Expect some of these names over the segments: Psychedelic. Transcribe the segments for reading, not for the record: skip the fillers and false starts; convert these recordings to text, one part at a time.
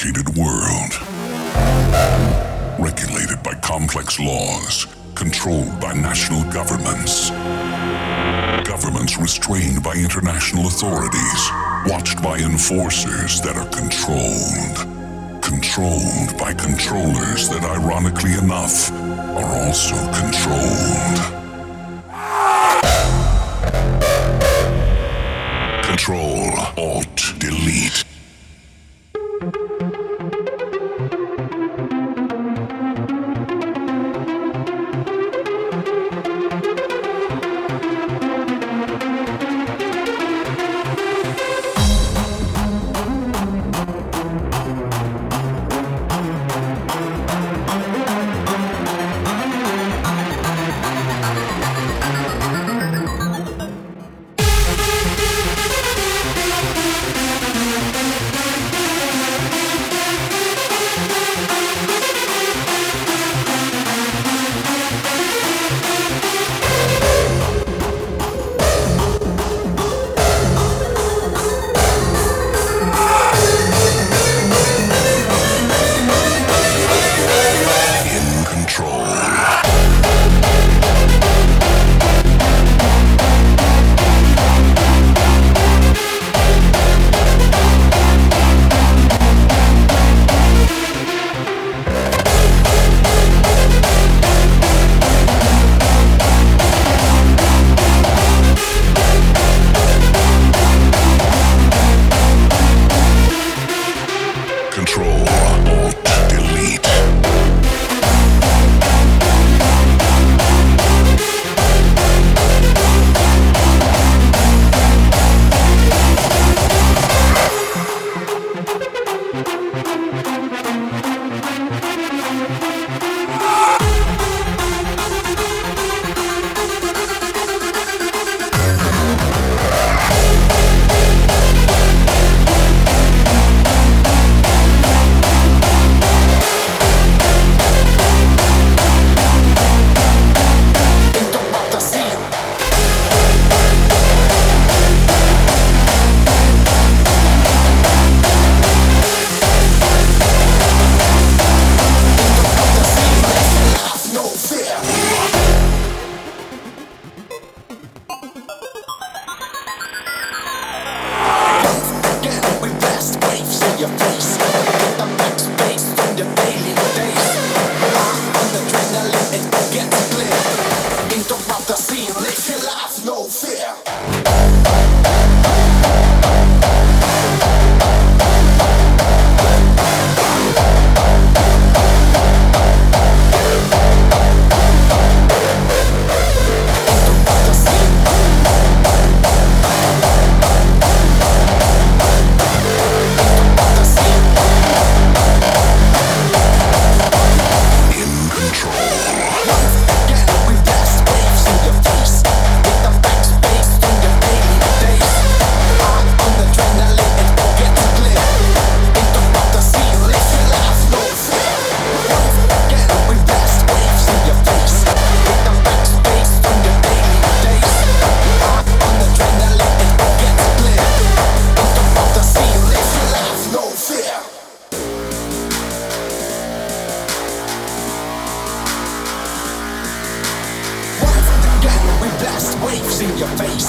complicated world, regulated by complex laws, controlled by national governments. Governments restrained by international authorities, watched by enforcers that are controlled. Controlled by controllers that, ironically enough, are also controlled. Ctrl.Alt.Delete.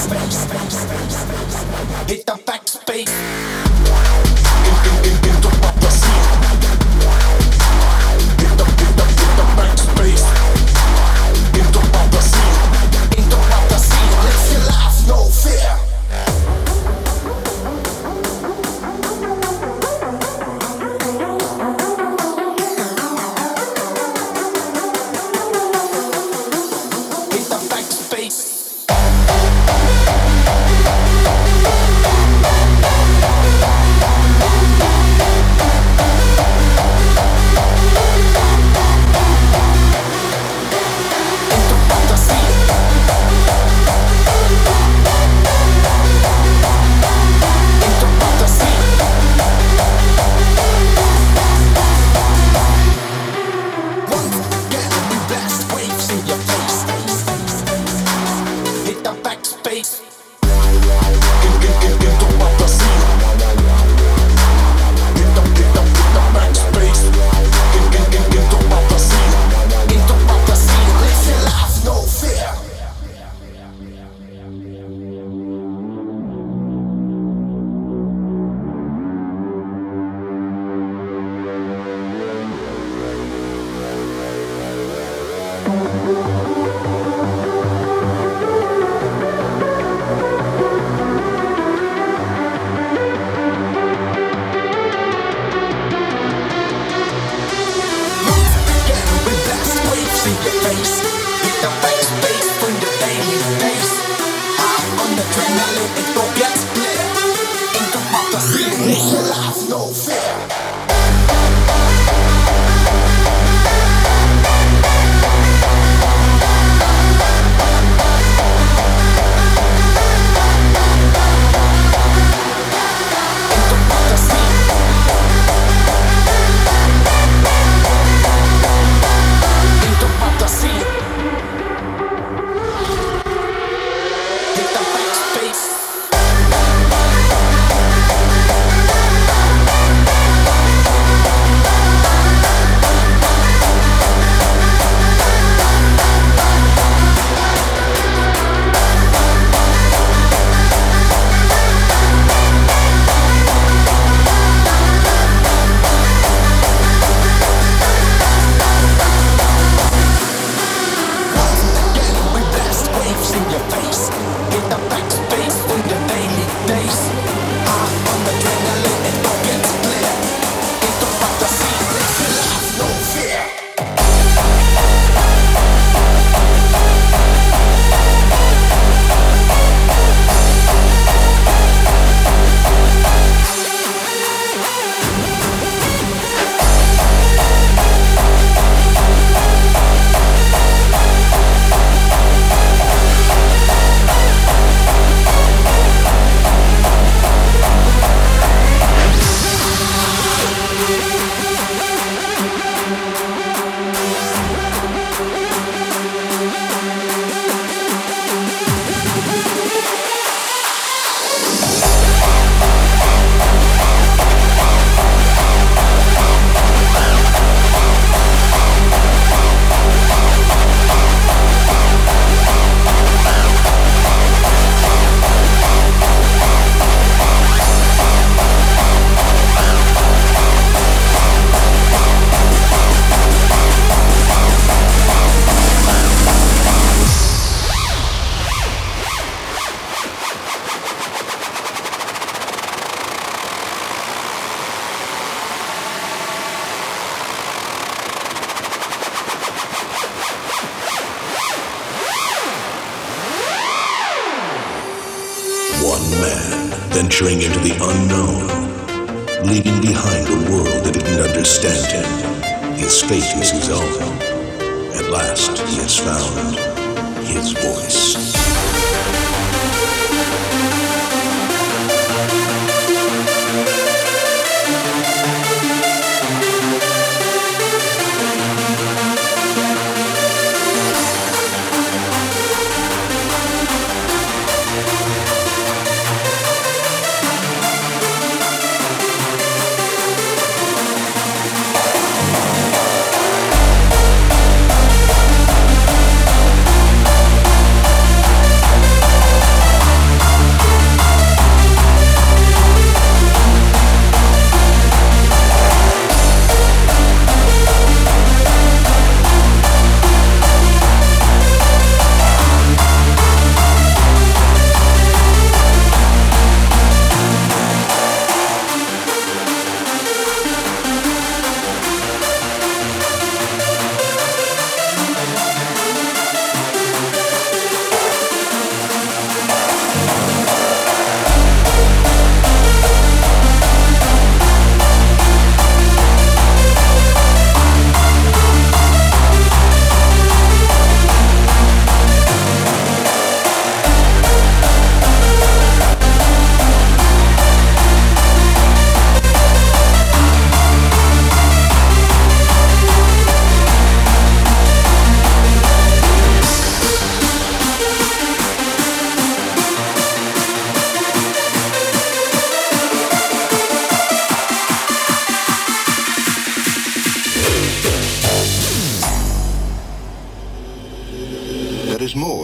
Space.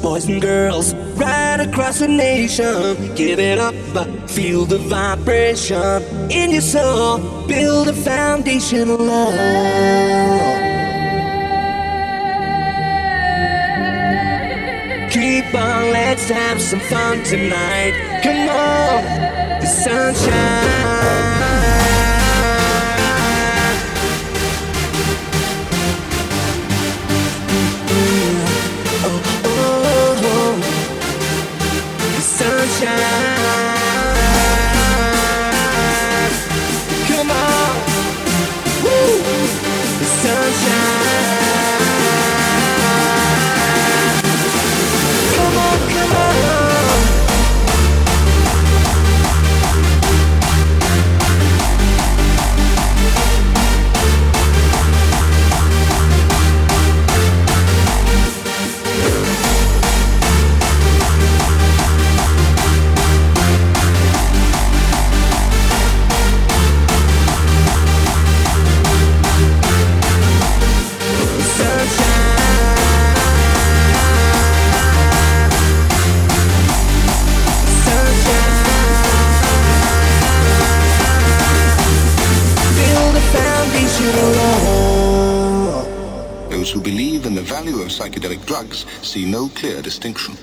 Boys and girls, right across the nation, give it up, feel the vibration in your soul, build a foundation of love. Keep on, let's have some fun tonight, come on, the sunshine. Who believe in the value of psychedelic drugs see no clear distinction.